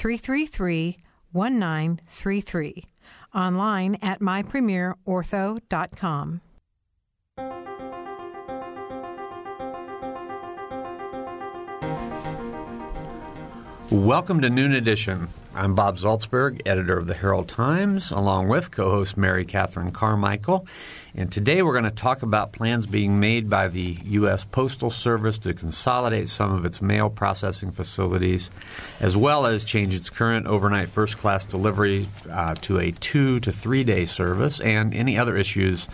333-1933. Online at mypremierortho.com. Welcome to Noon Edition. I'm Bob Zaltzberg, editor of the Herald Times, along with co-host Mary Catherine Carmichael. And today we're going to talk about plans being made by the U.S. Postal Service to consolidate some of its mail processing facilities, as well as change its current overnight first-class delivery to a 2 to 3 day service, and any other issues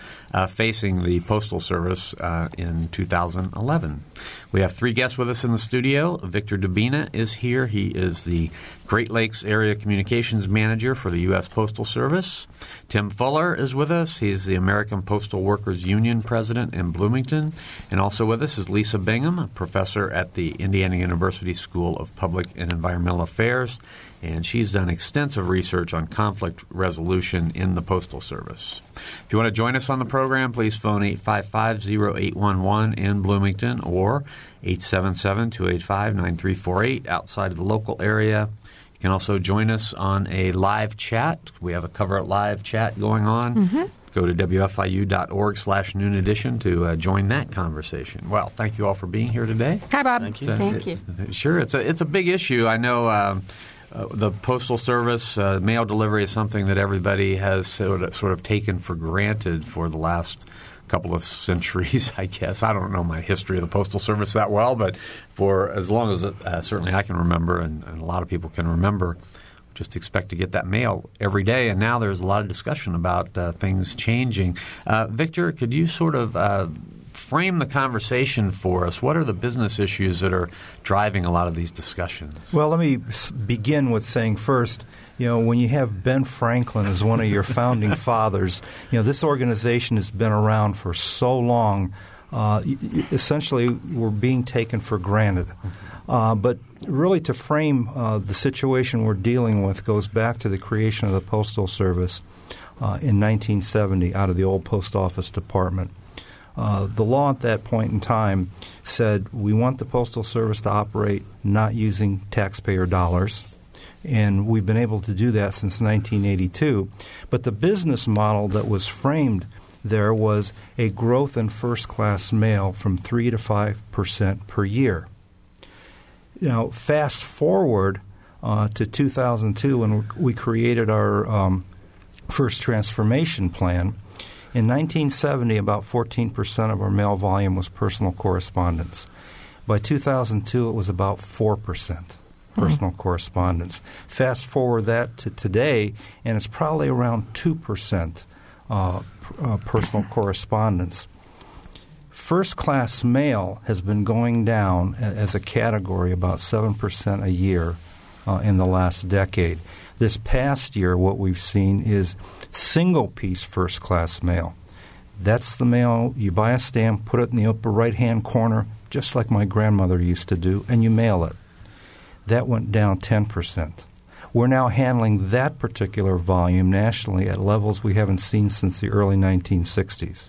facing the Postal Service in 2011. We have three guests with us in the studio. Victor Dubina is here. He is the Great Lakes Area Communications Manager for the U.S. Postal Service. Tim Fuller is with us. He's the American Postal Workers Union President in Bloomington. And also with us is Lisa Bingham, a professor at the Indiana University School of Public and Environmental Affairs. And she's done extensive research on conflict resolution in the Postal Service. If you want to join us on the program, please phone 855-0811 in Bloomington or 877-285-9348 outside of the local area. You can also join us on a live chat. We have a cover it live chat going on. Mm-hmm. Go to WFIU.org/noon edition to join that conversation. Well, thank you all for being here today. Hi, Bob. Thank you. Sure. It's a big issue. I know the Postal Service, mail delivery is something that everybody has sort of taken for granted for the last couple of centuries, I guess. I don't know my history of the Postal Service that well, but for as long as certainly I can remember and a lot of people can remember, just expect to get that mail every day. And now there's a lot of discussion about things changing. Victor, could you sort of frame the conversation for us? What are the business issues that are driving a lot of these discussions? Well, let me begin with saying first, you know, when you have Ben Franklin as one of your founding fathers, you know, this organization has been around for so long. Essentially, we're being taken for granted. But really to frame the situation we're dealing with goes back to the creation of the Postal Service in 1970 out of the old Post Office Department. The law at that point in time said we want the Postal Service to operate not using taxpayer dollars, and we've been able to do that since 1982. But the business model that was framed there was a growth in first-class mail from 3 to 5% per year. Now, fast forward to 2002 when we created our first transformation plan. In 1970, about 14% of our mail volume was personal correspondence. By 2002, it was about 4% personal correspondence. Fast forward that to today, and it's probably around 2% personal correspondence. First-class mail has been going down as a category about 7% a year in the last decade. This past year, what we've seen is single-piece first-class mail. That's the mail you buy a stamp, put it in the upper right-hand corner, just like my grandmother used to do, and you mail it. That went down 10%. We're now handling that particular volume nationally at levels we haven't seen since the early 1960s.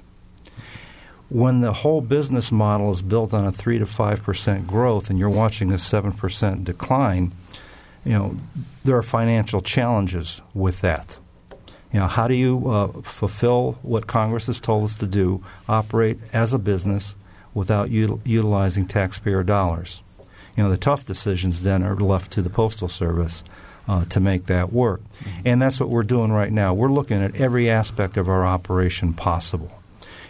When the whole business model is built on a 3 to 5% growth and you're watching a 7% decline, you know, there are financial challenges with that. You know, how do you fulfill what Congress has told us to do, operate as a business without utilizing taxpayer dollars? You know, the tough decisions then are left to the Postal Service to make that work. And that's what we're doing right now. We're looking at every aspect of our operation possible.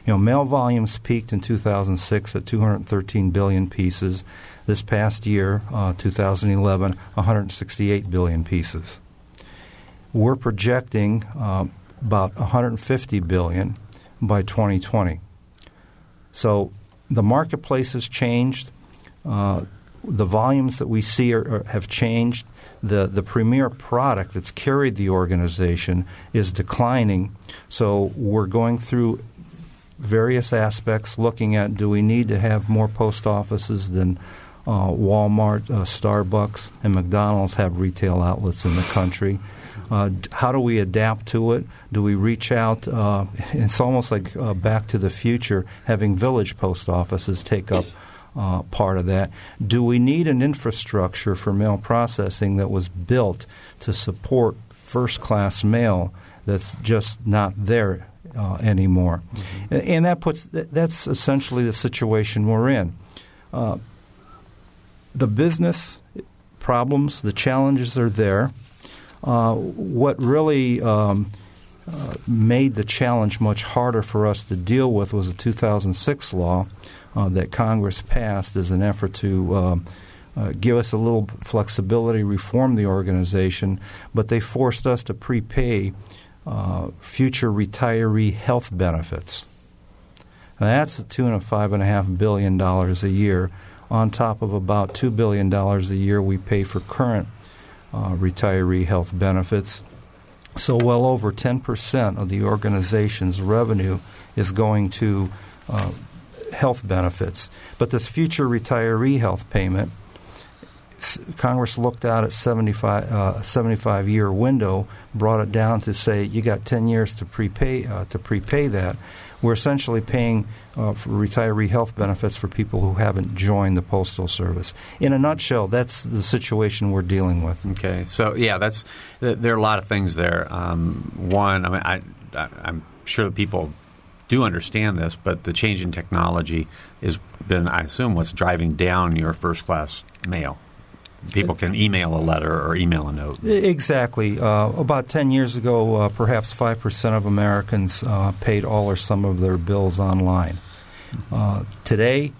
You know, mail volumes peaked in 2006 at 213 billion pieces. This past year, 2011, 168 billion pieces. We're projecting about 150 billion by 2020. So the marketplace has changed. the volumes that we see have changed. The premier product that's carried the organization is declining. So we're going through various aspects, looking at, do we need to have more post offices than Walmart, Starbucks, and McDonald's have retail outlets in the country? How do we adapt to it? Do we reach out? It's almost like Back to the Future, having village post offices take up part of that. Do we need an infrastructure for mail processing that was built to support first-class mail that's just not there anymore? Mm-hmm. And that's essentially the situation we're in. The business problems, the challenges are there. What really made the challenge much harder for us to deal with was a 2006 law that Congress passed as an effort to give us a little flexibility, reform the organization, but they forced us to prepay future retiree health benefits. Now, that's a $5.5 billion a year on top of about $2 billion a year we pay for current retiree health benefits. So well over 10% of the organization's revenue is going to health benefits. But this future retiree health payment, Congress looked out at 75-year window, brought it down to say you got 10 years to prepay that. We're essentially paying for retiree health benefits for people who haven't joined the Postal Service. In a nutshell, that's the situation we're dealing with. Okay. So, yeah, there are a lot of things there. One, I mean, I'm sure that people do understand this, but the change in technology has been, I assume, what's driving down your first-class mail. People can email a letter or email a note. Exactly. About 10 years ago, perhaps 5% of Americans paid all or some of their bills online. Today,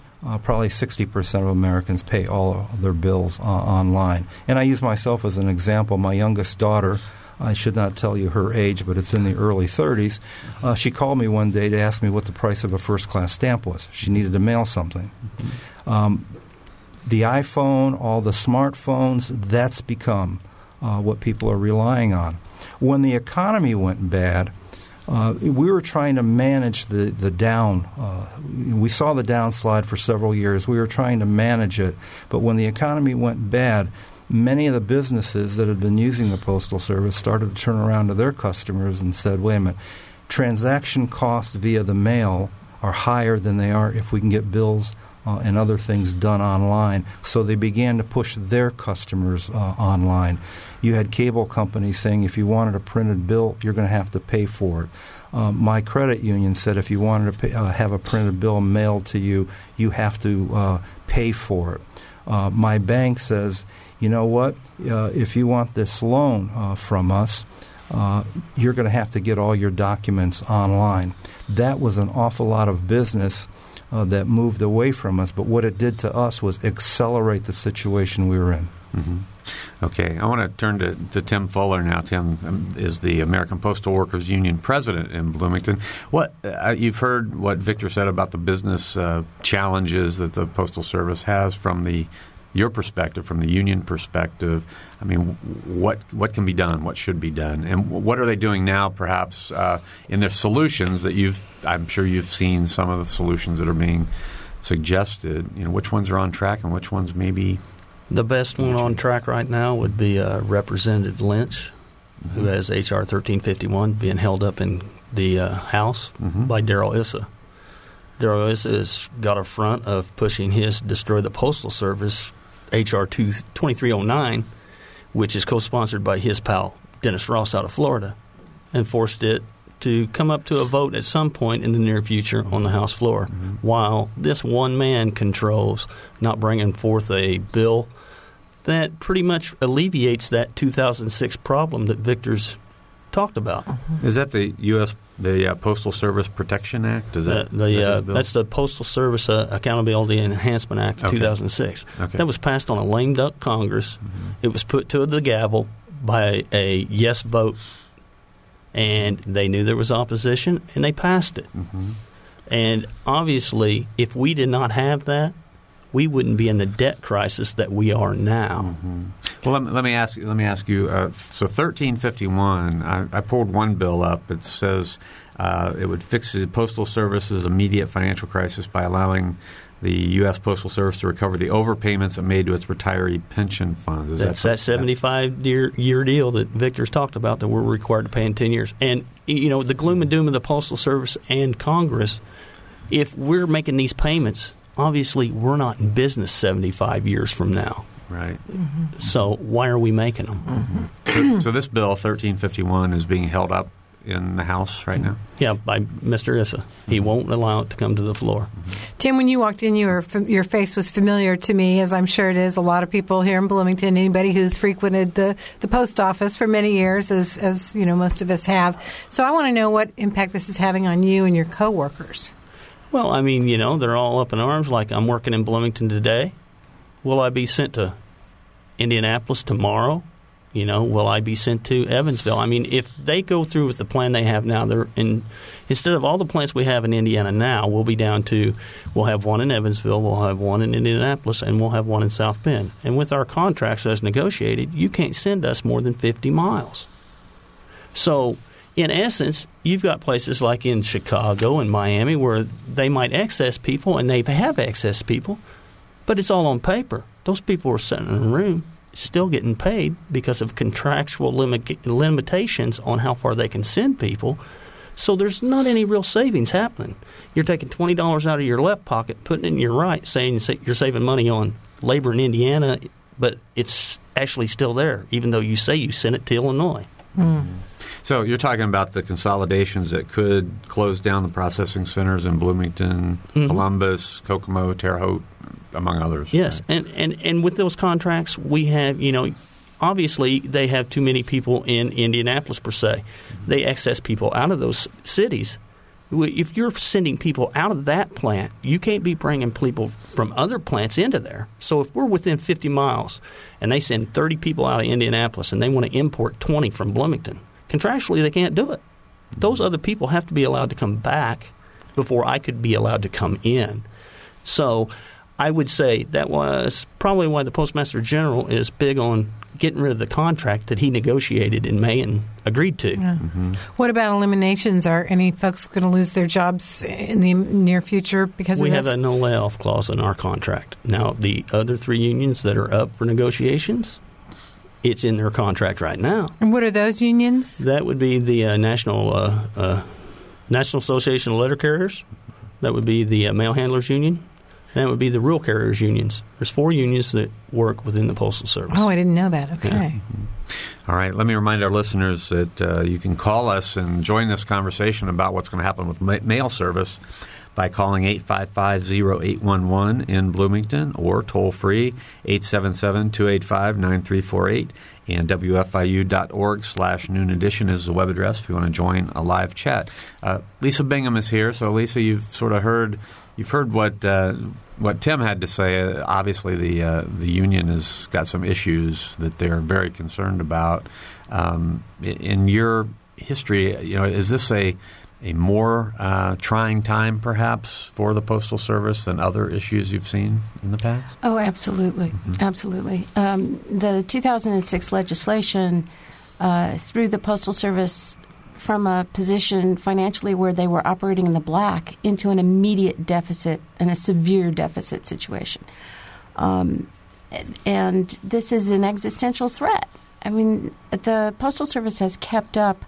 probably 60% of Americans pay all of their bills online. And I use myself as an example. My youngest daughter, I should not tell you her age, but it's in the early 30s, she called me one day to ask me what the price of a first-class stamp was. She needed to mail something. The iPhone, all the smartphones, that's become what people are relying on. When the economy went bad, we were trying to manage the down. We saw the downslide for several years. We were trying to manage it. But when the economy went bad, many of the businesses that had been using the Postal Service started to turn around to their customers and said, wait a minute, transaction costs via the mail are higher than they are if we can get bills and other things done online. So they began to push their customers online. You had cable companies saying if you wanted a printed bill, you're going to have to pay for it. My credit union said if you wanted to have a printed bill mailed to you, you have to pay for it. My bank says, you know what, if you want this loan from us, you're going to have to get all your documents online. That was an awful lot of business that moved away from us, but what it did to us was accelerate the situation we were in. Mm-hmm. Okay. I want to turn to Tim Fuller now. Tim is the American Postal Workers Union president in Bloomington. What you've heard what Victor said about the business challenges that the Postal Service has from your perspective, from the union perspective. I mean, what can be done? What should be done? And what are they doing now, perhaps, in their solutions that I'm sure you've seen some of the solutions that are being suggested. You know, which ones are on track and which ones maybe? The best one on track right now would be Representative Lynch, mm-hmm. who has H.R. 1351 being held up in the House mm-hmm. by Darrell Issa. Darrell Issa has got a front of pushing his Destroy the Postal Service, H.R. 2309, which is co-sponsored by his pal, Dennis Ross, out of Florida, and forced it to come up to a vote at some point in the near future on the House floor, mm-hmm. while this one man controls not bringing forth a bill that pretty much alleviates that 2006 problem that Victor's talked about. Mm-hmm. Is that the U.S. Postal Service Protection Act? Is that that's the Postal Service Accountability and Enhancement Act of 2006. Okay. That was passed on a lame duck Congress. Mm-hmm. It was put to the gavel by a yes vote. And they knew there was opposition, and they passed it. Mm-hmm. And obviously, if we did not have that, we wouldn't be in the debt crisis that we are now. Mm-hmm. Well, let me ask you. So 1351, I pulled one bill up. It says it would fix the Postal Service's immediate financial crisis by allowing the U.S. Postal Service to recover the overpayments it made to its retiree pension funds. Is that's that 75-year deal that Victor's talked about that we're required to pay in 10 years. And, you know, the gloom and doom of the Postal Service and Congress, if we're making these payments, obviously we're not in business 75 years from now. Right. Mm-hmm. So why are we making them? Mm-hmm. So this bill, 1351, is being held up in the House right now? Yeah, by Mr. Issa. He won't allow it to come to the floor. Tim, when you walked in, your face was familiar to me, as I'm sure it is a lot of people here in Bloomington. Anybody who's frequented the post office for many years, as you know, most of us have. So I want to know what impact this is having on you and your coworkers. Well, I mean, you know, they're all up in arms. Like, I'm working in Bloomington today. Will I be sent to Indianapolis tomorrow? You know, will I be sent to Evansville? I mean, if they go through with the plan they have now, instead of all the plants we have in Indiana now, we'll be down to we'll have one in Evansville, we'll have one in Indianapolis, and we'll have one in South Bend. And with our contracts as negotiated, you can't send us more than 50 miles. So, in essence, you've got places like in Chicago and Miami where they might excess people, and they have excess people, but it's all on paper. Those people are sitting in a room still getting paid because of contractual limitations on how far they can send people. So there's not any real savings happening. You're taking $20 out of your left pocket, putting it in your right, saying you're saving money on labor in Indiana, but it's actually still there, even though you say you sent it to Illinois. Mm. So you're talking about the consolidations that could close down the processing centers in Bloomington, mm-hmm. Columbus, Kokomo, Terre Haute, among others. Yes, right? And with those contracts, we have, you know, obviously they have too many people in Indianapolis per se. Mm-hmm. They excess people out of those cities. If you're sending people out of that plant, you can't be bringing people from other plants into there. So if we're within 50 miles and they send 30 people out of Indianapolis and they want to import 20 from Bloomington, contractually they can't do it. Those other people have to be allowed to come back before I could be allowed to come in. So I would say that was probably why the Postmaster General is big on getting rid of the contract that he negotiated in May and agreed to. Yeah. Mm-hmm. What about eliminations? Are any folks going to lose their jobs in the near future because we of this? We have a no layoff clause in our contract. Now, the other three unions that are up for negotiations, it's in their contract right now. And what are those unions? That would be the National Association of Letter Carriers. That would be the Mail Handlers Union. And that would be the rural carriers unions. There's four unions that work within the Postal Service. Oh, I didn't know that. Okay. Yeah. All right. Let me remind our listeners that you can call us and join this conversation about what's going to happen with mail service by calling 855-0811 in Bloomington or toll-free 877-285-9348. And WFIU.org/noon edition is the web address if you want to join a live chat. Lisa Bingham is here. So, Lisa, you've sort of heard – you've heard what Tim had to say. Obviously, the union has got some issues that they're very concerned about. In your history, you know, is this a more trying time perhaps for the Postal Service than other issues you've seen in the past? Oh, absolutely. Mm-hmm. Absolutely. The 2006 legislation threw the Postal Service from a position financially where they were operating in the black into an immediate deficit and a severe deficit situation. And this is an existential threat. I mean, the Postal Service has kept up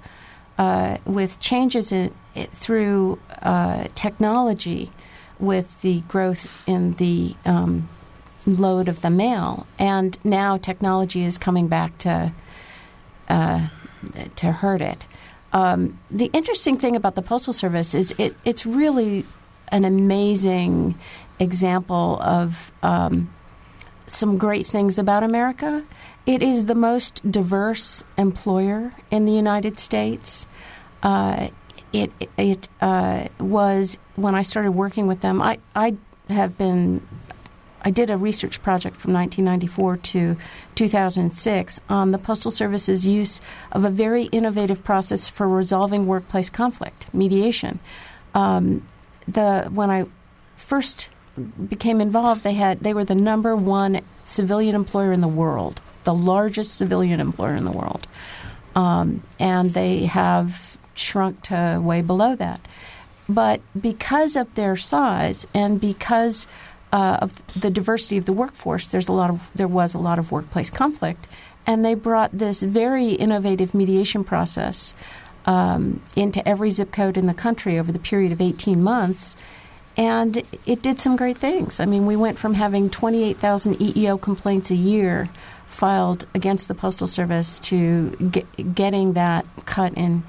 with changes through technology with the growth in the load of the mail. And now technology is coming back to hurt it. The interesting thing about the Postal Service is it's really an amazing example of some great things about America. It is the most diverse employer in the United States. It was when I started working with them. I did a research project from 1994 to 2006 on the Postal Service's use of a very innovative process for resolving workplace conflict, mediation. When I first became involved, they were the number one civilian employer in the world, the largest civilian employer in the world. And they have shrunk to way below that. But because of their size and because of the diversity of the workforce, there was a lot of workplace conflict, and they brought this very innovative mediation process into every zip code in the country over the period of 18 months, and it did some great things. I mean, we went from having 28,000 EEO complaints a year filed against the Postal Service to getting that cut in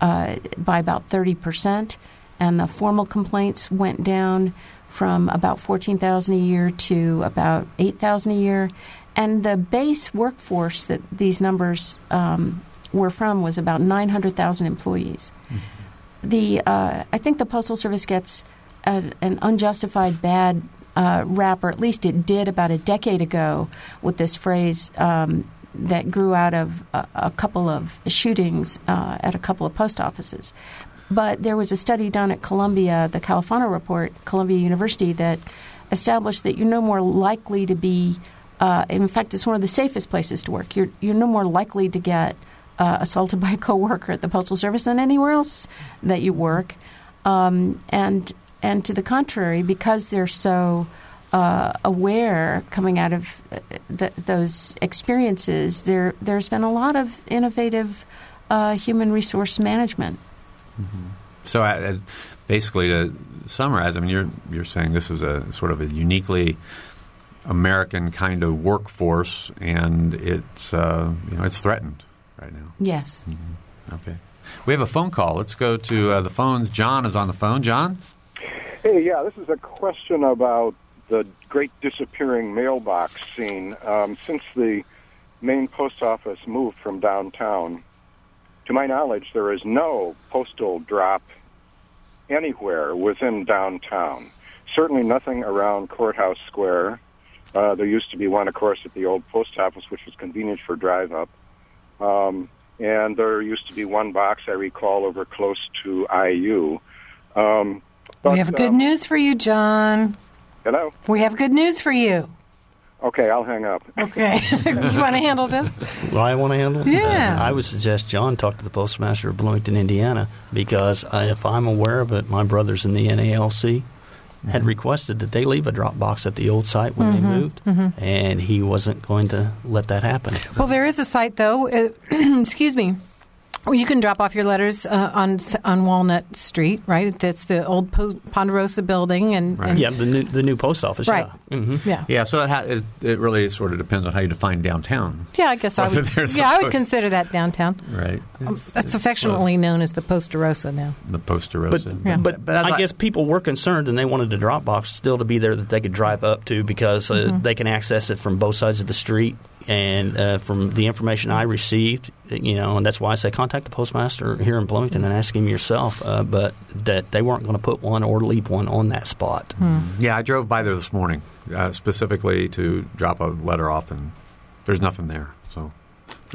by about 30%, and the formal complaints went down from about 14,000 a year to about 8,000 a year. And the base workforce that these numbers were from was about 900,000 employees. Mm-hmm. I think the Postal Service gets an unjustified bad rap, or at least it did about a decade ago, with this phrase that grew out of a couple of shootings at a couple of post offices. But there was a study done at Columbia, the Califano Report, Columbia University, that established that you're no more likely to be in fact, it's one of the safest places to work. You're no more likely to get assaulted by a coworker at the Postal Service than anywhere else that you work. And to the contrary, because they're so aware coming out of those experiences, there's been a lot of innovative human resource management. Mm-hmm. So basically, to summarize, I mean, you're saying this is a sort of a uniquely American kind of workforce, and it's threatened right now. Yes. Mm-hmm. Okay. We have a phone call. Let's go to the phones. John is on the phone. John? Hey, yeah, this is a question about the great disappearing mailbox scene. Since the main post office moved from downtown, to my knowledge, there is no postal drop anywhere within downtown. Certainly nothing around Courthouse Square. There used to be one, of course, at the old post office, which was convenient for drive-up. And there used to be one box, I recall, over close to IU. We have good news for you, John. Hello? We have good news for you. Okay, I'll hang up. Okay. Do you want to handle this? Well, I want to handle it? Yeah. I would suggest John talk to the postmaster of Bloomington, Indiana, because if I'm aware of it, my brother's in the NALC. Had requested that they leave a drop box at the old site when mm-hmm. they moved, mm-hmm. and he wasn't going to let that happen. Well, there is a site, though, excuse me, where you can drop off your letters on Walnut Street, right? That's the old Ponderosa building. And yeah, the new post office, right. Yeah. Mm-hmm. Yeah. Yeah, so it really sort of depends on how you define downtown. Yeah, I guess I would consider that downtown. Right. That's affectionately known as the Posterosa now. The Posterosa. But I guess people were concerned, and they wanted the drop box still to be there that they could drive up to, because mm-hmm. they can access it from both sides of the street. And from the information I received, and that's why I say contact the postmaster here in Bloomington and ask him yourself, but that they weren't going to put one or leave one on that spot. Hmm. Yeah, I drove by there this morning specifically to drop a letter off, and there's nothing there. So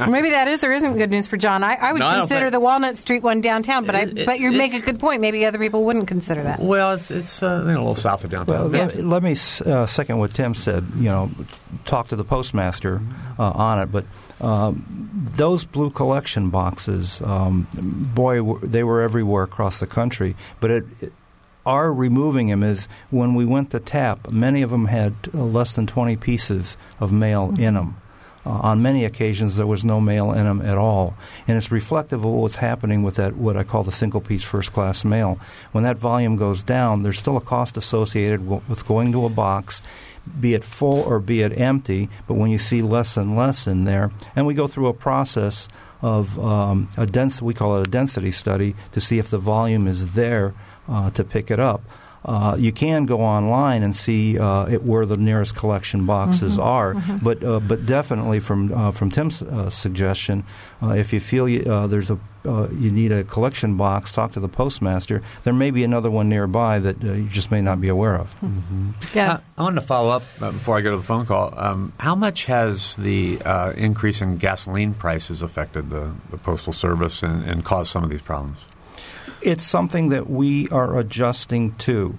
maybe that is or isn't good news for John. I would consider the Walnut Street one downtown, but you make a good point. Maybe other people wouldn't consider that. Well, it's a little south of downtown. Well, let me second what Tim said. Talk to the postmaster on it, but those blue collection boxes, they were everywhere across the country. But our removing them is when we went to tap. Many of them had less than 20 pieces of mail mm-hmm. in them. On many occasions, there was no mail in them at all. And it's reflective of what's happening with that, what I call the single-piece first-class mail. When that volume goes down, there's still a cost associated with going to a box, be it full or be it empty, but when you see less and less in there. And we go through a process of we call it a density study, to see if the volume is there to pick it up. You can go online and see where the nearest collection boxes mm-hmm. are, mm-hmm. But definitely from Tim's suggestion, if you feel you need a collection box, talk to the postmaster. There may be another one nearby that you just may not be aware of. Mm-hmm. Yeah, I wanted to follow up before I go to the phone call. How much has the increase in gasoline prices affected the Postal Service and caused some of these problems? It's something that we are adjusting to.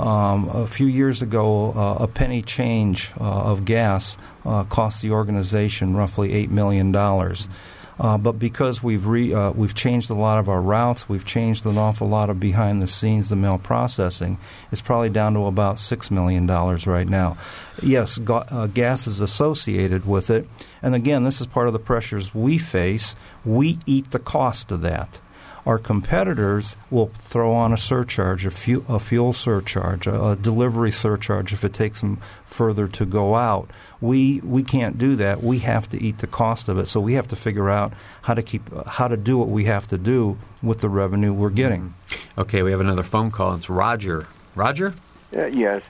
A few years ago, a penny change of gas cost the organization roughly $8 million. But because we've changed a lot of our routes, we've changed an awful lot of behind the scenes, the mail processing, it's probably down to about $6 million right now. Yes, gas is associated with it. And again, this is part of the pressures we face. We eat the cost of that. Our competitors will throw on a surcharge, a fuel surcharge, a delivery surcharge if it takes them further to go out. We can't do that. We have to eat the cost of it. So we have to figure out how to do what we have to do with the revenue we're getting. Okay, we have another phone call. It's Roger. Roger? I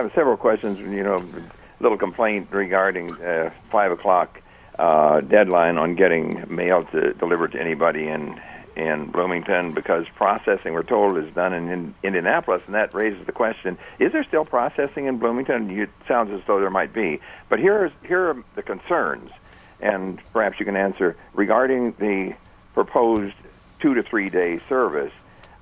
have several questions. You know, a little complaint regarding 5 o'clock deadline on getting mail delivered to anybody in Bloomington, because processing, we're told, is done in Indianapolis, and that raises the question, is there still processing in Bloomington? It sounds as though there might be. But here are the concerns, and perhaps you can answer, regarding the proposed 2 to 3 day service.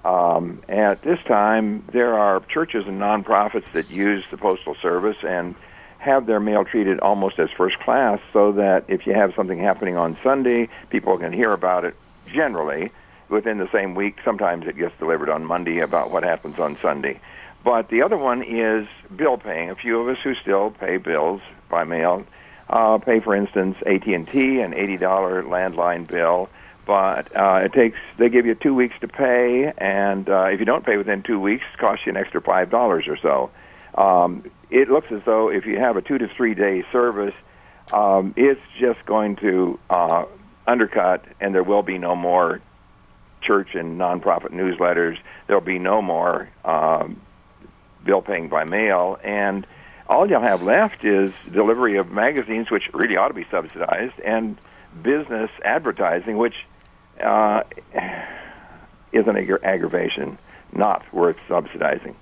At this time, there are churches and nonprofits that use the Postal Service and have their mail treated almost as first class, so that if you have something happening on Sunday, people can hear about it generally within the same week. Sometimes it gets delivered on Monday about what happens on Sunday. But the other one is bill paying. A few of us who still pay bills by mail pay, for instance, AT&T, an $80 landline bill. But they give you 2 weeks to pay, and if you don't pay within 2 weeks, it costs you an extra $5 or so. It looks as though if you have a 2 to 3 day service, it's just going to undercut, and there will be no more church and nonprofit newsletters. There'll be no more bill paying by mail, and all you'll have left is delivery of magazines, which really ought to be subsidized, and business advertising, which is an aggravation, not worth subsidizing.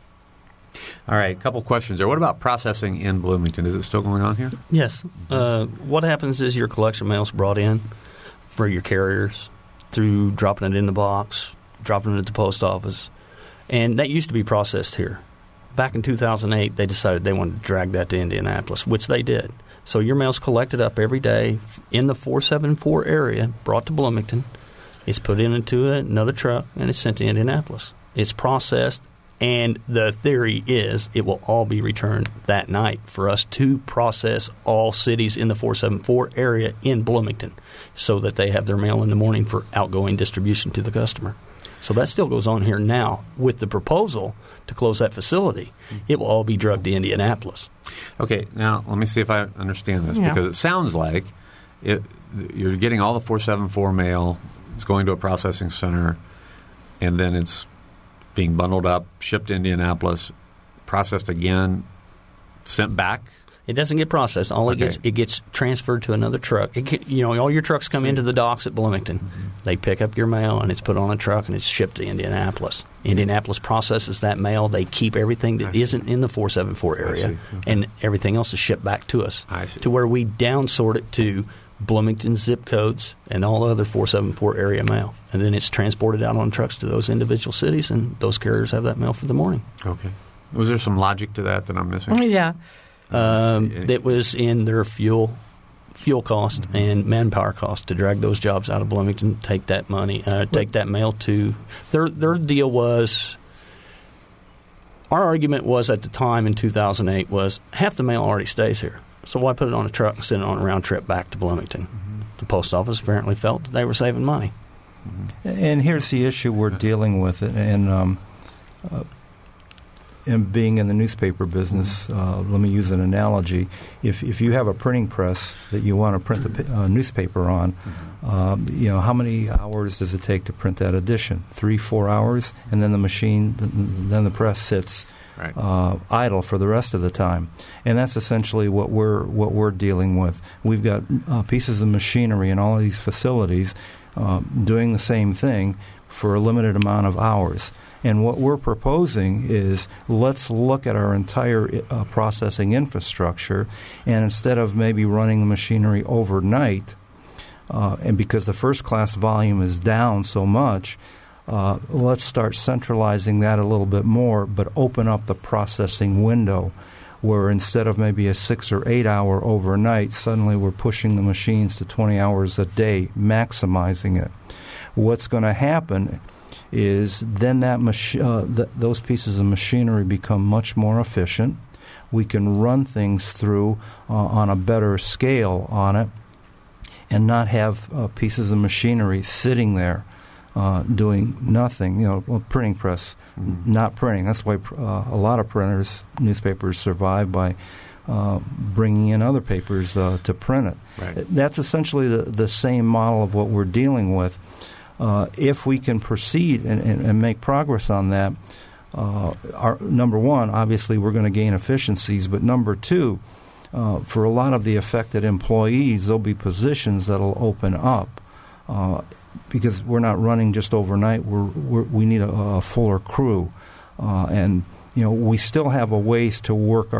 All right, a couple questions there. What about processing in Bloomington? Is it still going on here? Yes. What happens is your collection mail is brought in for your carriers through dropping it in the box, dropping it at the post office, and that used to be processed here. Back in 2008, they decided they wanted to drag that to Indianapolis, which they did. So your mail is collected up every day in the 474 area, brought to Bloomington. It's put into another truck, and it's sent to Indianapolis. It's processed. And the theory is it will all be returned that night for us to process all cities in the 474 area in Bloomington, so that they have their mail in the morning for outgoing distribution to the customer. So that still goes on here now. With the proposal to close that facility, it will all be drugged to Indianapolis. Okay. Now, let me see if I understand this, because it sounds like you're getting all the 474 mail. It's going to a processing center, and then it's being bundled up, shipped to Indianapolis, processed again, sent back? It doesn't get processed. It gets transferred to another truck. All your trucks come into the docks at Bloomington. Mm-hmm. They pick up your mail, and it's put on a truck, and it's shipped to Indianapolis. Indianapolis processes that mail. They keep everything that isn't in the 474 area, okay, and everything else is shipped back to us, to where we downsort it to Bloomington zip codes and all other 474 area mail. And then it's transported out on trucks to those individual cities, and those carriers have that mail for the morning. Okay. Was there some logic to that I'm missing? Yeah. That was in their fuel cost and manpower cost to drag those jobs out of Bloomington, take that money, take that mail to – their deal was – our argument was at the time in 2008 was half the mail already stays here. So why put it on a truck and send it on a round trip back to Bloomington? Mm-hmm. The post office apparently felt that they were saving money. Mm-hmm. And here's the issue we're dealing with, and being in the newspaper business, let me use an analogy. If you have a printing press that you want to print a newspaper on, how many hours does it take to print that edition? 3-4 hours, and then the machine, then the press sits idle for the rest of the time, and that's essentially what we're dealing with. We've got pieces of machinery in all of these facilities doing the same thing for a limited amount of hours. And what we're proposing is let's look at our entire processing infrastructure, and instead of maybe running the machinery overnight, and because the first class volume is down so much. Let's start centralizing that a little bit more, but open up the processing window where instead of maybe a 6 or 8 hour overnight, suddenly we're pushing the machines to 20 hours a day, maximizing it. What's going to happen is then that those pieces of machinery become much more efficient. We can run things through on a better scale on it and not have pieces of machinery sitting there doing nothing. You know, a printing press, not printing. That's why a lot of printers, newspapers survive by bringing in other papers to print it. Right. That's essentially the same model of what we're dealing with. If we can proceed and make progress on that, number one, obviously we're going to gain efficiencies, but number two, for a lot of the affected employees, there'll be positions that'll open up because we're not running just overnight. We need a fuller crew, and you know we still have a ways to work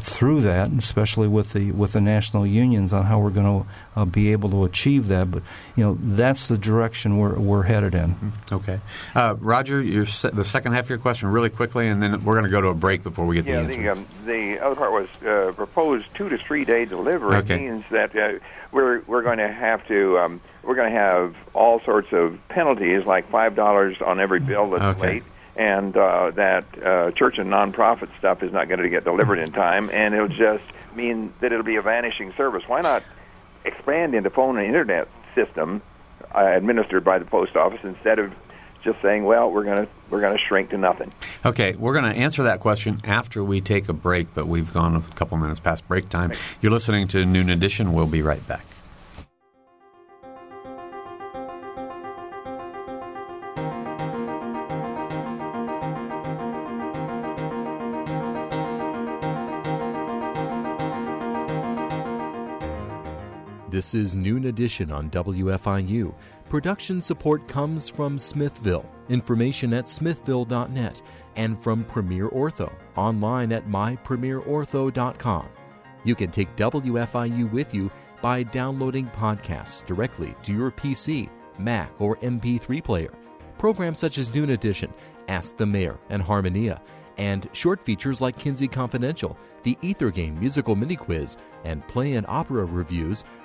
through that, especially with the national unions on how we're going to be able to achieve that. But you know that's the direction we're headed in. Okay, Roger, the second half of your question really quickly, and then we're going to go to a break before we get the answer. The other part was proposed 2 to 3 day delivery. Okay. It means that we're going to have to. We're going to have all sorts of penalties, like $5 on every bill that's late, and that church and nonprofit stuff is not going to get delivered in time, and it'll just mean that it'll be a vanishing service. Why not expand into phone and internet system administered by the post office instead of just saying, well, we're going to shrink to nothing? Okay, we're going to answer that question after we take a break, but we've gone a couple minutes past break time. You're listening to Noon Edition. We'll be right back. This is Noon Edition on WFIU. Production support comes from Smithville, information at smithville.net, and from Premier Ortho, online at mypremierortho.com. You can take WFIU with you by downloading podcasts directly to your PC, Mac, or MP3 player. Programs such as Noon Edition, Ask the Mayor, and Harmonia, and short features like Kinsey Confidential, the Ether Game musical mini-quiz, and play and opera reviews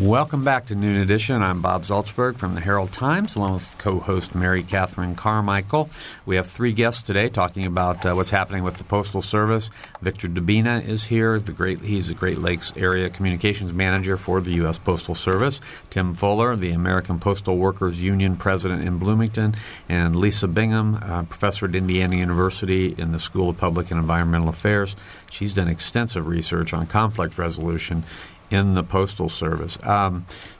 Welcome back to Noon Edition. I'm Bob Zaltzberg from the Herald Times, along with co-host Mary Catherine Carmichael. We have three guests today talking about what's happening with the Postal Service. Victor Dubina is here. He's the Great Lakes Area Communications Manager for the U.S. Postal Service. Tim Fuller, the American Postal Workers Union President in Bloomington. And Lisa Bingham, Professor at Indiana University in the School of Public and Environmental Affairs. She's done extensive research on conflict resolution in the Postal Service.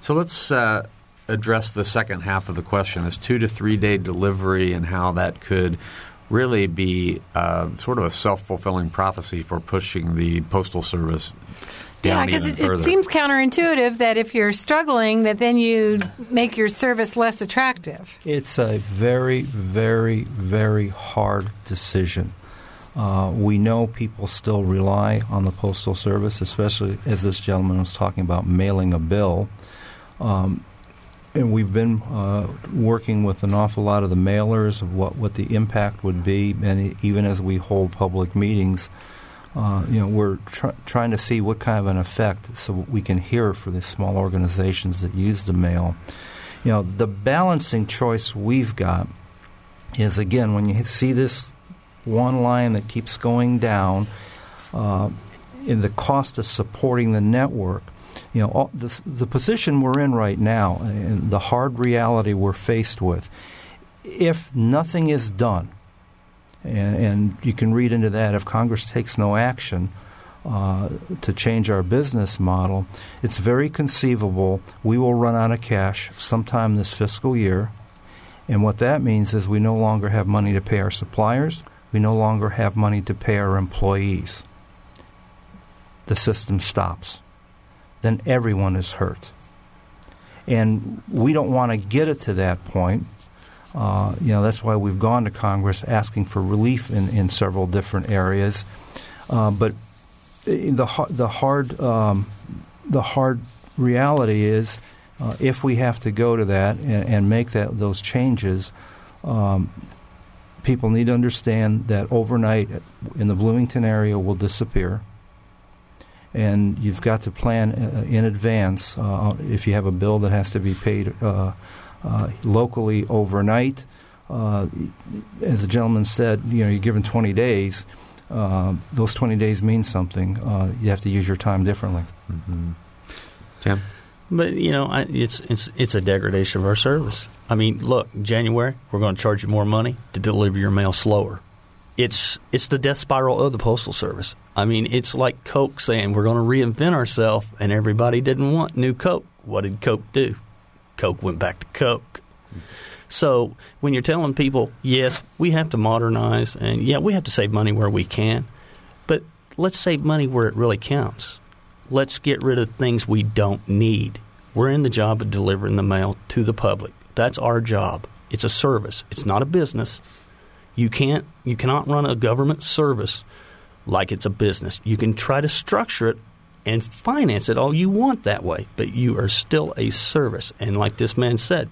So let's address the second half of the question, is 2 to 3 day delivery and how that could really be sort of a self-fulfilling prophecy for pushing the Postal Service down even further. Yeah, because it seems counterintuitive that if you're struggling, that then you make your service less attractive. It's a very, very, very hard decision. We know people still rely on the Postal Service, especially as this gentleman was talking about mailing a bill. And we've been working with an awful lot of the mailers of what the impact would be, and even as we hold public meetings, we're trying to see what kind of an effect so we can hear for the small organizations that use the mail. You know, the balancing choice we've got is, again, when you see this one line that keeps going down, in the cost of supporting the network. You know, the position we're in right now and the hard reality we're faced with, if nothing is done, and you can read into that, if Congress takes no action, to change our business model, it's very conceivable we will run out of cash sometime this fiscal year. And what that means is we no longer have money to pay our suppliers. We no longer have money to pay our employees. The system stops. Then everyone is hurt. And we don't want to get it to that point. You know, that's why we've gone to Congress asking for relief in several different areas. But the hard reality is if we have to go to that and make those changes, people need to understand that overnight in the Bloomington area will disappear. And you've got to plan in advance if you have a bill that has to be paid locally overnight. As the gentleman said, you know, you're given 20 days. Those 20 days mean something. You have to use your time differently. Mm-hmm. Tim? But, you know, it's a degradation of our service. I mean, look, January, we're going to charge you more money to deliver your mail slower. It's the death spiral of the Postal Service. I mean, it's like Coke saying we're going to reinvent ourselves, and everybody didn't want new Coke. What did Coke do? Coke went back to Coke. So when you're telling people, yes, we have to modernize, and, yeah, we have to save money where we can, but let's save money where it really counts. Let's get rid of things we don't need. We're in the job of delivering the mail to the public. That's our job. It's a service. It's not a business. You cannot run a government service like it's a business. You can try to structure it and finance it all you want that way, but you are still a service. And like this man said,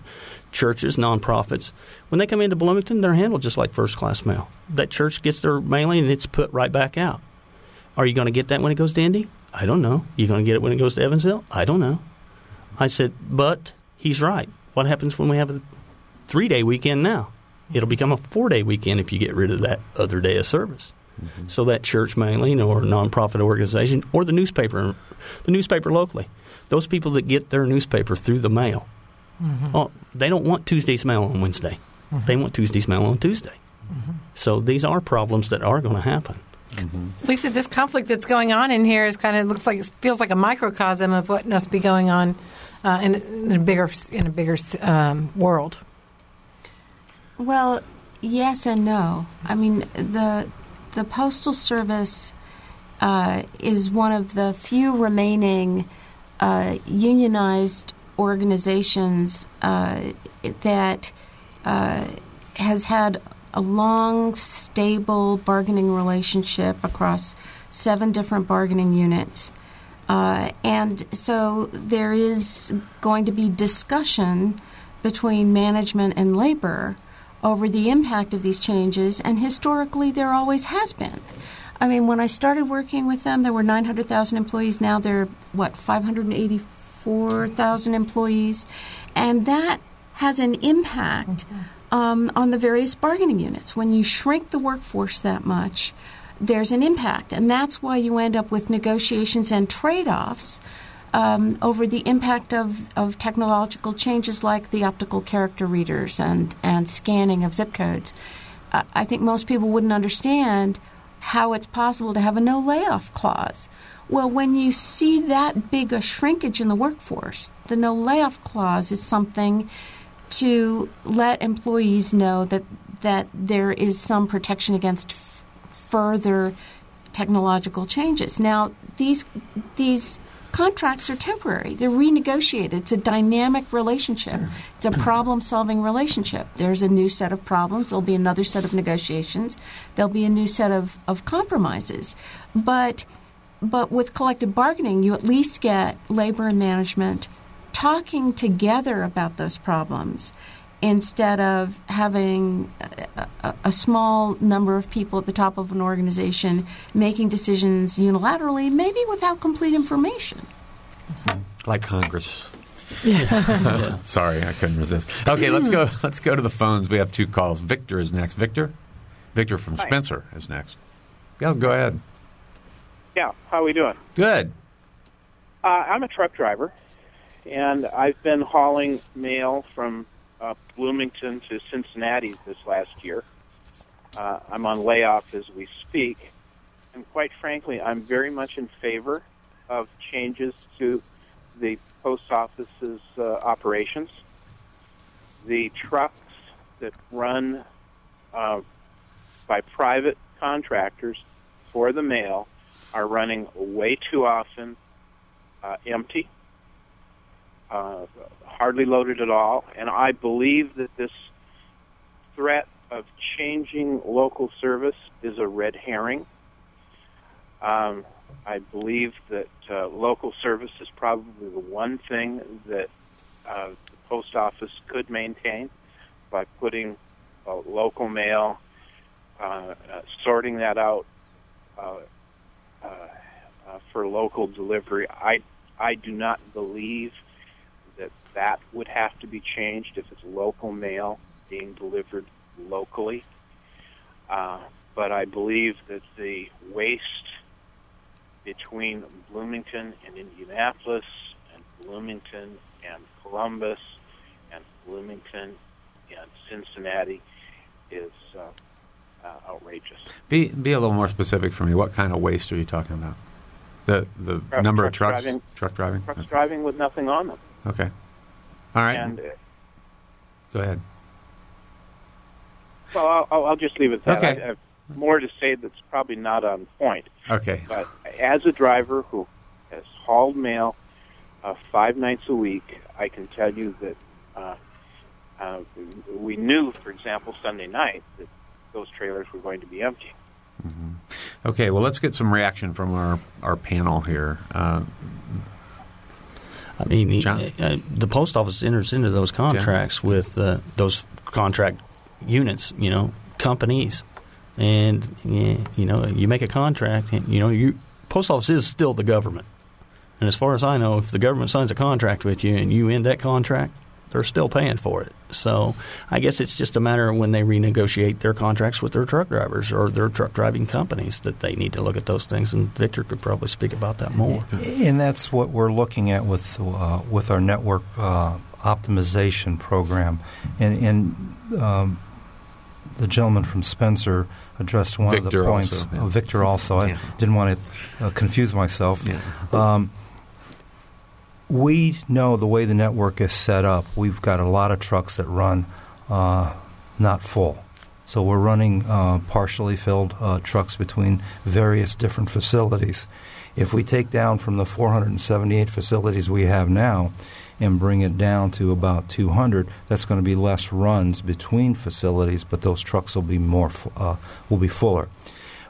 churches, nonprofits, when they come into Bloomington, they're handled just like first-class mail. That church gets their mailing and it's put right back out. Are you going to get that when it goes to Indy? I don't know. You going to get it when it goes to Evansville? I don't know. I said, but he's right. What happens when we have a 3-day weekend now? It'll become a 4-day weekend if you get rid of that other day of service. Mm-hmm. So that church mailing or nonprofit organization or the newspaper locally, those people that get their newspaper through the mail, mm-hmm. They don't want Tuesday's mail on Wednesday. Mm-hmm. They want Tuesday's mail on Tuesday. Mm-hmm. So these are problems that are going to happen. Mm-hmm. Lisa, this conflict that's going on in here is kind of feels like a microcosm of what must be going on in a bigger world. Well, yes and no. I mean, the Postal Service is one of the few remaining unionized organizations that has had a long, stable bargaining relationship across 7 different bargaining units. And so there is going to be discussion between management and labor over the impact of these changes, and historically there always has been. I mean, when I started working with them, there were 900,000 employees. Now there are, 584,000 employees. And that has an impact on the various bargaining units. When you shrink the workforce that much, there's an impact. And that's why you end up with negotiations and trade-offs over the impact of technological changes like the optical character readers and scanning of zip codes. I think most people wouldn't understand how it's possible to have a no-layoff clause. Well, when you see that big a shrinkage in the workforce, the no-layoff clause is something to let employees know that there is some protection against further technological changes. Now, these contracts are temporary. They're renegotiated. It's a dynamic relationship. It's a problem-solving relationship. There's a new set of problems. There'll be another set of negotiations. There'll be a new set of compromises. But with collective bargaining, you at least get labor and management talking together about those problems instead of having a small number of people at the top of an organization making decisions unilaterally, maybe without complete information. Mm-hmm. Like Congress. Yeah. Sorry, I couldn't resist. Okay, let's go to the phones. We have 2 calls. Victor is next. Victor from Hi. Spencer is next. Go ahead. Yeah, how are we doing? Good. I'm a truck driver, and I've been hauling mail from Bloomington to Cincinnati this last year. I'm on layoff as we speak, And quite frankly, I'm very much in favor of changes to the post office's operations. The trucks that run by private contractors for the mail are running way too often empty, hardly loaded at all. And I believe that this threat of changing local service is a red herring. I believe that local service is probably the one thing that the post office could maintain by putting local mail, sorting that out for local delivery. I do not believe that that would have to be changed if it's local mail being delivered locally. But I believe that the waste between Bloomington and Indianapolis and Bloomington and Columbus and Bloomington and Cincinnati is outrageous. Be a little more specific for me. What kind of waste are you talking about? The number of trucks? Truck driving? Driving with nothing on them. Okay. All right. And, go ahead. Well, I'll just leave it at that. Okay. I have more to say that's probably not on point. Okay. But as a driver who has hauled mail 5 nights a week, I can tell you that we knew, for example, Sunday night that those trailers were going to be empty. Mm-hmm. Okay, well, let's get some reaction from our panel here. I mean, John? The post office enters into those contracts with those contract units, you know, companies. And, you know, you make a contract, and, you know, post office is still the government. And as far as I know, if the government signs a contract with you and you end that contract, they're still paying for it. So I guess it's just a matter of when they renegotiate their contracts with their truck drivers or their truck driving companies that they need to look at those things, and Victor could probably speak about that more. And that's what we're looking at with our network optimization program. And the gentleman from Spencer addressed one of the points. Victor also. I didn't want to confuse myself. Yeah. We know the way the network is set up, we've got a lot of trucks that run not full. So we're running partially filled trucks between various different facilities. If we take down from the 478 facilities we have now and bring it down to about 200, that's going to be less runs between facilities, but those trucks will be more will be fuller.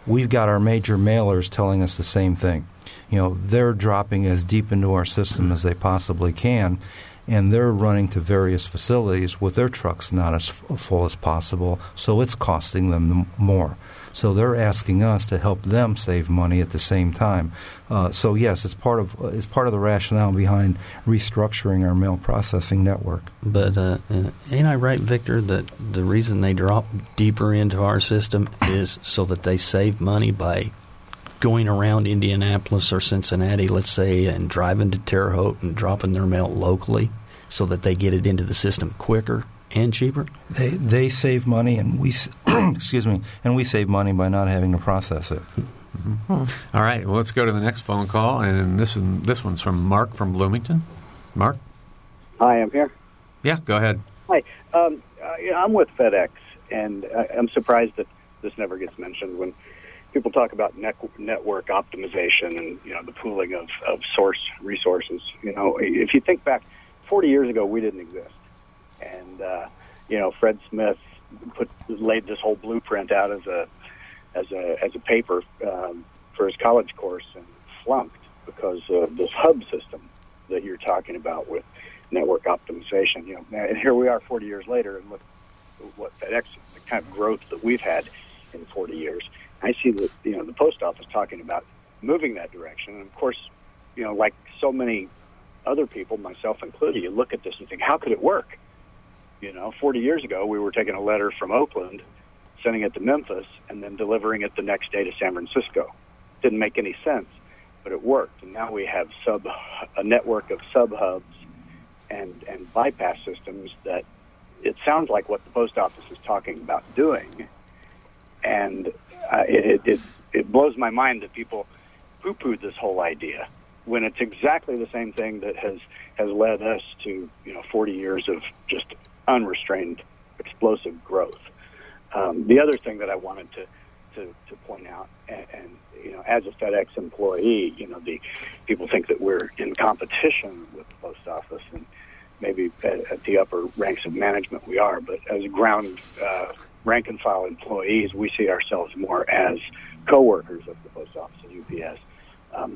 We've got our major mailers telling us the same thing. You know, they're dropping as deep into our system as they possibly can, and they're running to various facilities with their trucks not as full as possible, so it's costing them more. So they're asking us to help them save money at the same time. So yes, it's part of the rationale behind restructuring our mail processing network. But ain't I right, Victor, that the reason they drop deeper into our system is so that they save money by going around Indianapolis or Cincinnati, let's say, and driving to Terre Haute and dropping their mail locally so that they get it into the system quicker and cheaper? They save money, and we we save money by not having to process it. Mm-hmm. Hmm. All right, well, let's go to the next phone call, and this one's from Mark from Bloomington. Mark? Hi, I'm here. Yeah, go ahead. Hi. I'm with FedEx, and I'm surprised that this never gets mentioned when people talk about network optimization and, you know, the pooling of source resources. You know, if you think back, 40 years ago, we didn't exist. And, you know, Fred Smith laid this whole blueprint out as a paper for his college course and flunked because of this hub system that you're talking about with network optimization. You know, and here we are 40 years later, and look what FedEx, the kind of growth that we've had in 40 years. I see that, you know, the post office talking about moving that direction. And, of course, you know, like so many other people, myself included, you look at this and think, how could it work? You know, 40 years ago, we were taking a letter from Oakland, sending it to Memphis, and then delivering it the next day to San Francisco. Didn't make any sense, but it worked. And now we have a network of sub-hubs and bypass systems that it sounds like what the post office is talking about doing. And it it blows my mind that people poo-pooed this whole idea when it's exactly the same thing that has led us to, 40 years of just unrestrained, explosive growth. The other thing that I wanted to point out, and as a FedEx employee, the people think that we're in competition with the post office, and maybe at the upper ranks of management we are, but as ground rank and file employees, we see ourselves more as co-workers of the post office and UPS.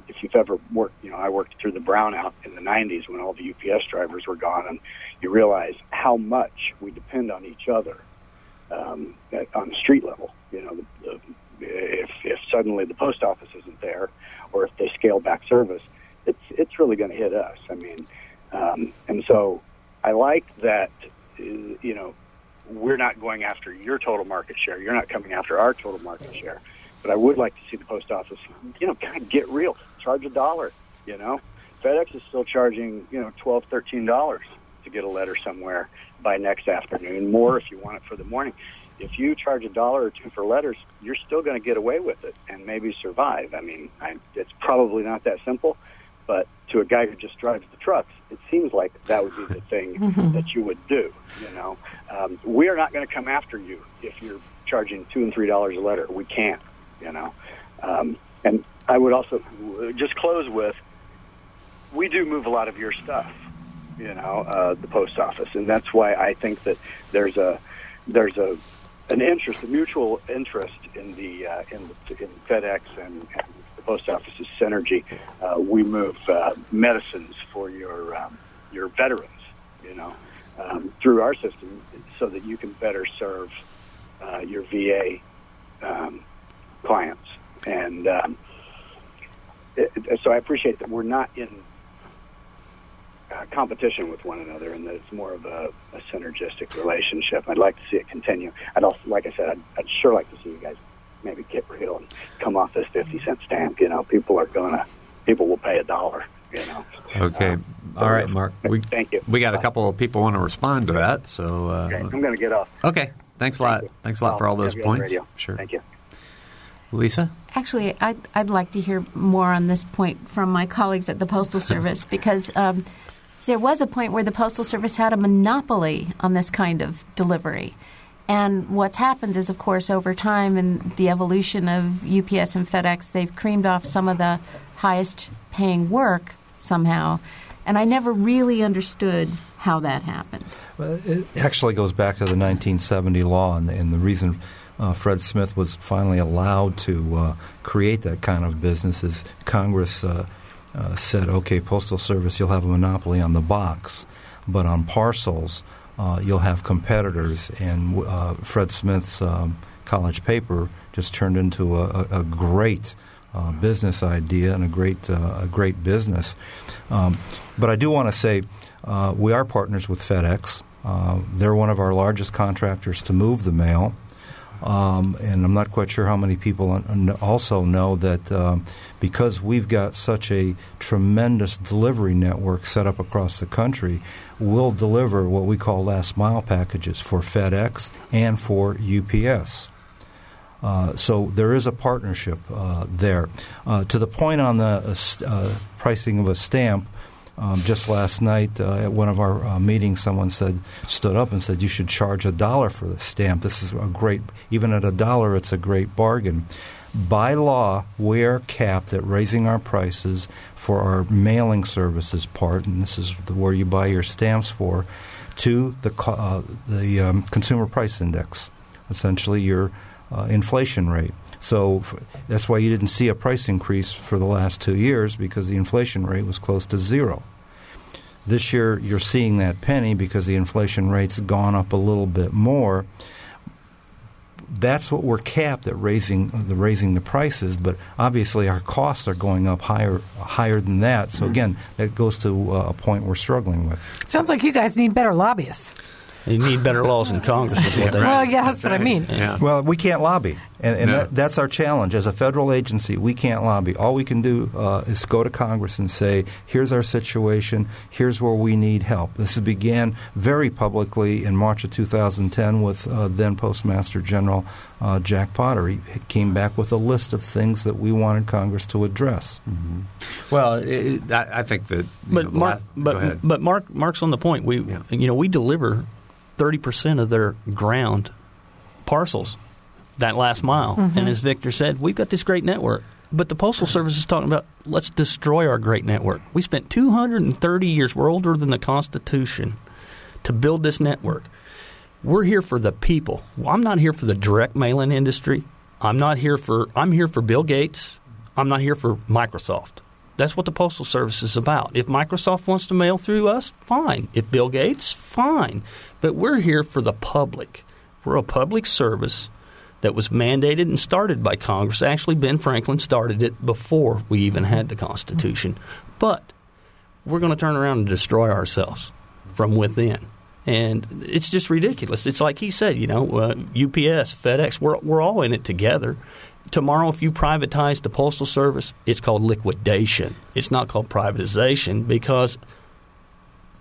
If you've ever worked, I worked through the brownout in the 90s when all the UPS drivers were gone, and you realize how much we depend on each other on the street level. If suddenly the post office isn't there, or if they scale back service, it's really going to hit us. And so I like that, we're not going after your total market share. You're not coming after our total market share. But I would like to see the post office, kind of get real, charge $1, FedEx is still charging, $12, $13 to get a letter somewhere by next afternoon, more if you want it for the morning. If you charge $1 or $2 for letters, you're still going to get away with it and maybe survive. It's probably not that simple, but to a guy who just drives the trucks, it seems like that would be the thing that you would do. We are not going to come after you if you're charging $2 and $3 a letter. We can't. And I would also just close with, we do move a lot of your stuff, the post office, and that's why I think that there's an interest, a mutual interest in FedEx and the post office's synergy. We move medicines for your veterans, through our system, so that you can better serve your VA clients. And so I appreciate that we're not in competition with one another, and that it's more of a synergistic relationship. I'd like to see it continue. I'd also, like I said, I'd sure like to see you guys maybe get real and come off this 50-cent stamp. People will pay $1. Okay. All right, Mark. Thank you. We got a couple of people want to respond to that, so okay, I'm going to get off. Okay. Thanks a lot. Thanks a lot for all those points. Sure. Thank you. Lisa? Actually, I'd like to hear more on this point from my colleagues at the Postal Service, because there was a point where the Postal Service had a monopoly on this kind of delivery. And what's happened is, of course, over time and the evolution of UPS and FedEx, they've creamed off some of the highest paying work somehow. And I never really understood how that happened. Well, it actually goes back to the 1970 law, and the reason Fred Smith was finally allowed to create that kind of business is Congress said, okay, Postal Service, you'll have a monopoly on the box, but on parcels, you'll have competitors. And Fred Smith's college paper just turned into a great business idea and a great business. But I do want to say we are partners with FedEx. They're one of our largest contractors to move the mail. And I'm not quite sure how many people also know that because we've got such a tremendous delivery network set up across the country, we'll deliver what we call last mile packages for FedEx and for UPS. So there is a partnership there. To the point on the pricing of a stamp, just last night at one of our meetings, someone stood up and said, you should charge $1 for the stamp. This is even at $1, it's a great bargain. By law, we are capped at raising our prices for our mailing services part, and this is where you buy your stamps for, to the consumer price index, essentially your inflation rate. So that's why you didn't see a price increase for the last 2 years, because the inflation rate was close to zero. This year you're seeing that penny because the inflation rate's gone up a little bit more. That's what we're capped at, raising the prices, but obviously our costs are going up higher than that. So again, that goes to a point we're struggling with. Sounds like you guys need better lobbyists. You need better laws in Congress. Is what they Well, yeah, that's what I mean. Yeah. Well, we can't lobby. And no. that's our challenge. As a federal agency, we can't lobby. All we can do is go to Congress and say, here's our situation. Here's where we need help. This began very publicly in March of 2010 with then Postmaster General Jack Potter. He came back with a list of things that we wanted Congress to address. Mm-hmm. Well, I think that – Mark's on the point. We deliver 30% of their ground parcels. That last mile. Mm-hmm. And as Victor said, we've got this great network. But the Postal Service is talking about let's destroy our great network. We spent 230 years, we're older than the Constitution, to build this network. We're here for the people. Well, I'm not here for the direct mailing industry. I'm here for Bill Gates. I'm not here for Microsoft. That's what the Postal Service is about. If Microsoft wants to mail through us, fine. If Bill Gates, fine. But we're here for the public. We're a public service that was mandated and started by Congress. Actually, Ben Franklin started it before we even had the Constitution. But we're going to turn around and destroy ourselves from within. And it's just ridiculous. It's like he said, UPS, FedEx, we're all in it together. Tomorrow, if you privatize the Postal Service, it's called liquidation. It's not called privatization, because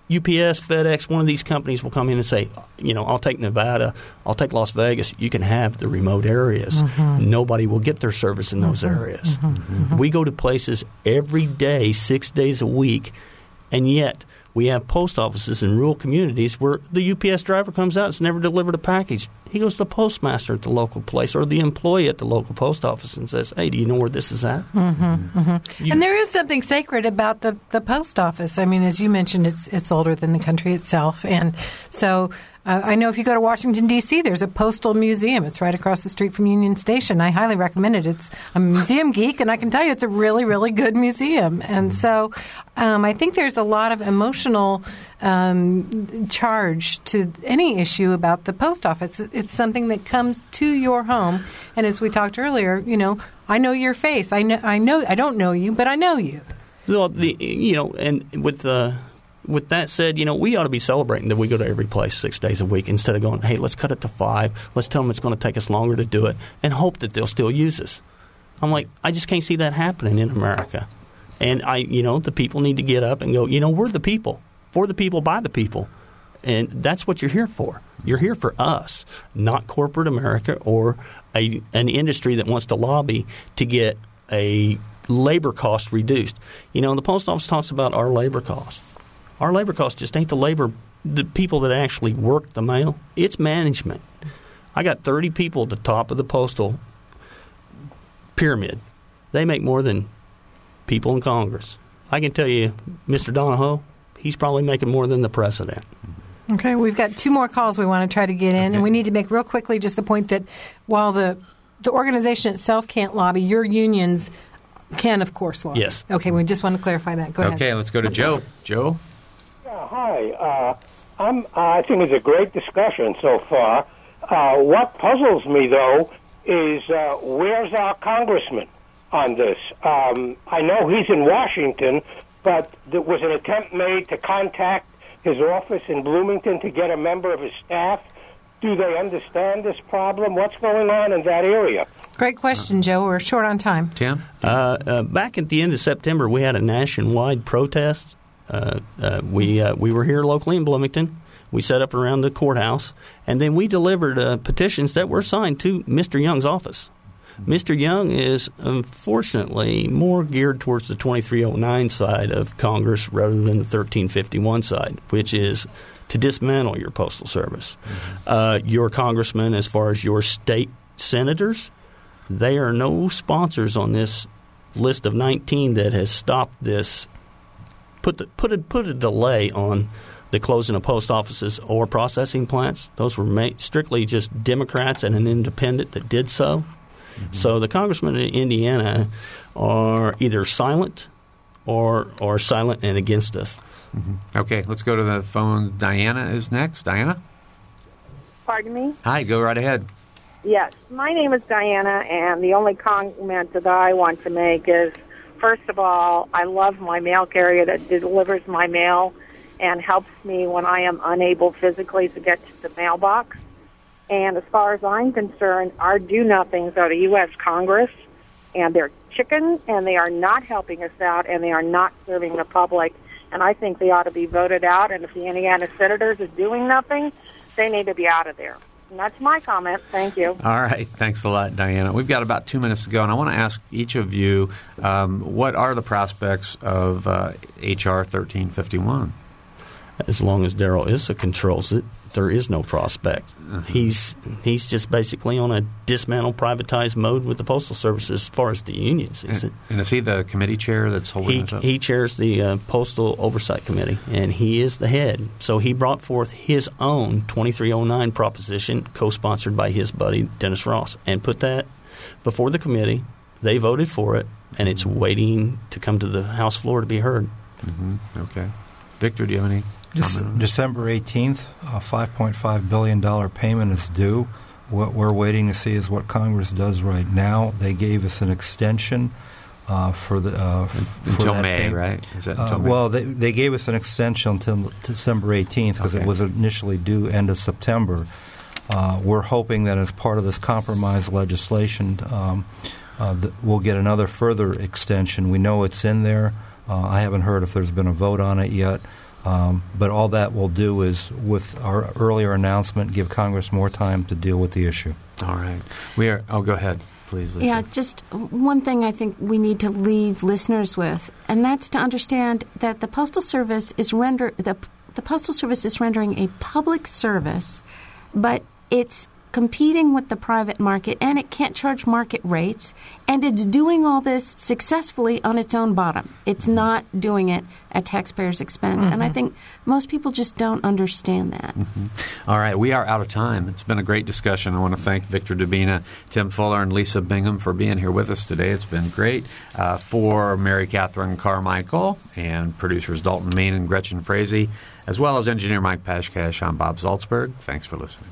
UPS, FedEx, one of these companies will come in and say, I'll take Nevada, I'll take Las Vegas. You can have the remote areas. Mm-hmm. Nobody will get their service in those areas. Mm-hmm. Mm-hmm. We go to places every day, 6 days a week, and yet we have post offices in rural communities where the UPS driver comes out and has never delivered a package. He goes to the postmaster at the local place or the employee at the local post office and says, hey, do you know where this is at? Mm-hmm. Mm-hmm. And there is something sacred about the post office. I mean, as you mentioned, it's older than the country itself. And so I know if you go to Washington, D.C., there's a postal museum. It's right across the street from Union Station. I highly recommend it. I'm a museum geek, and I can tell you it's a really, really good museum. And so I think there's a lot of emotional charge to any issue about the post office. It's something that comes to your home. And as we talked earlier, I know your face. I know. I don't know you, but I know you. Well, and with that said, we ought to be celebrating that we go to every place 6 days a week instead of going, hey, let's cut it to 5. Let's tell them it's going to take us longer to do it and hope that they'll still use us. I'm like, I just can't see that happening in America. And the people need to get up and go, we're the people, for the people, by the people. And that's what you're here for. You're here for us, not corporate America or an industry that wants to lobby to get a labor cost reduced. The post office talks about our labor cost. Our labor cost just ain't the people that actually work the mail. It's management. I got 30 people at the top of the postal pyramid. They make more than people in Congress. I can tell you, Mr. Donahoe, he's probably making more than the president. Okay, we've got two more calls we want to try to get in, okay. And we need to make real quickly just the point that while the organization itself can't lobby, your unions can, of course, lobby. Yes. Okay, we just want to clarify that. Go ahead. Okay, let's go to Joe. Joe? Yeah, hi. I think it's a great discussion so far. What puzzles me, though, is where's our congressman on this? I know he's in Washington, but there was an attempt made to contact his office in Bloomington to get a member of his staff. Do they understand this problem? What's going on in that area? Great question, Joe. We're short on time. Tim? Back at the end of September, we had a nationwide protest. We were here locally in Bloomington. We set up around the courthouse, and then we delivered petitions that were signed to Mr. Young's office. Mr. Young is unfortunately more geared towards the 2309 side of Congress rather than the 1351 side, which is to dismantle your postal service. Your congressman, as far as your state senators, they are no sponsors on this list of 19 that has stopped this. Put a delay on the closing of post offices or processing plants. Those were strictly just Democrats and an independent that did so. Mm-hmm. So the congressmen in Indiana are either silent or silent and against us. Mm-hmm. Okay, let's go to the phone. Diana is next. Diana? Pardon me? Hi, go right ahead. Yes, my name is Diana, and the only comment that I want to make is, first of all, I love my mail carrier that delivers my mail, and helps me when I am unable physically to get to the mailbox. And as far as I'm concerned, our do-nothings are the U.S. Congress, and they're chicken, and they are not helping us out, and they are not serving the public. And I think they ought to be voted out, and if the Indiana senators are doing nothing, they need to be out of there. And that's my comment. Thank you. All right. Thanks a lot, Diana. We've got about 2 minutes to go, and I want to ask each of you, what are the prospects of H.R. 1351? As long as Darrell Issa controls it, there is no prospect. He's just basically on a dismantle, privatized mode with the Postal Service as far as the unions. And is he the committee chair that's holding this up? He chairs the Postal Oversight Committee, and he is the head. So he brought forth his own 2309 proposition, co-sponsored by his buddy Dennis Ross, and put that before the committee. They voted for it, and it's waiting to come to the House floor to be heard. Mm-hmm. Okay. Victor, do you have any? December 18th, a $5.5 billion payment is due. What we're waiting to see is what Congress does right now. They gave us an extension for the until May, payment. Right? Is that until May? Well, they gave us an extension until December 18th because it was initially due end of September. We're hoping that as part of this compromise legislation, we'll get another further extension. We know it's in there. I haven't heard if there's been a vote on it yet. But all that will do is, with our earlier announcement, give Congress more time to deal with the issue. All right. Oh, go ahead, please, Lisa. Yeah, just one thing I think we need to leave listeners with, and that's to understand that the Postal Service is rendering a public service, but it's competing with the private market, and it can't charge market rates, and it's doing all this successfully on its own bottom. It's not doing it at taxpayers' expense, and I think most people just don't understand that. Mm-hmm. All right, we are out of time. It's been a great discussion. I want to thank Victor Dubina, Tim Fuller, and Lisa Bingham for being here with us today. It's been great. For Mary Catherine Carmichael and producers Dalton Mean and Gretchen Frazee, as well as engineer Mike Pashkash, I'm Bob Zaltzberg. Thanks for listening.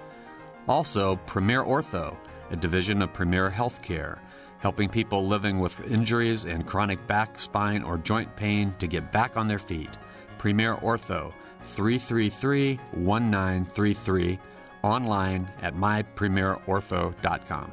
Also, Premier Ortho, a division of Premier Healthcare, helping people living with injuries and chronic back, spine, or joint pain to get back on their feet. Premier Ortho, 333-1933, online at mypremierortho.com.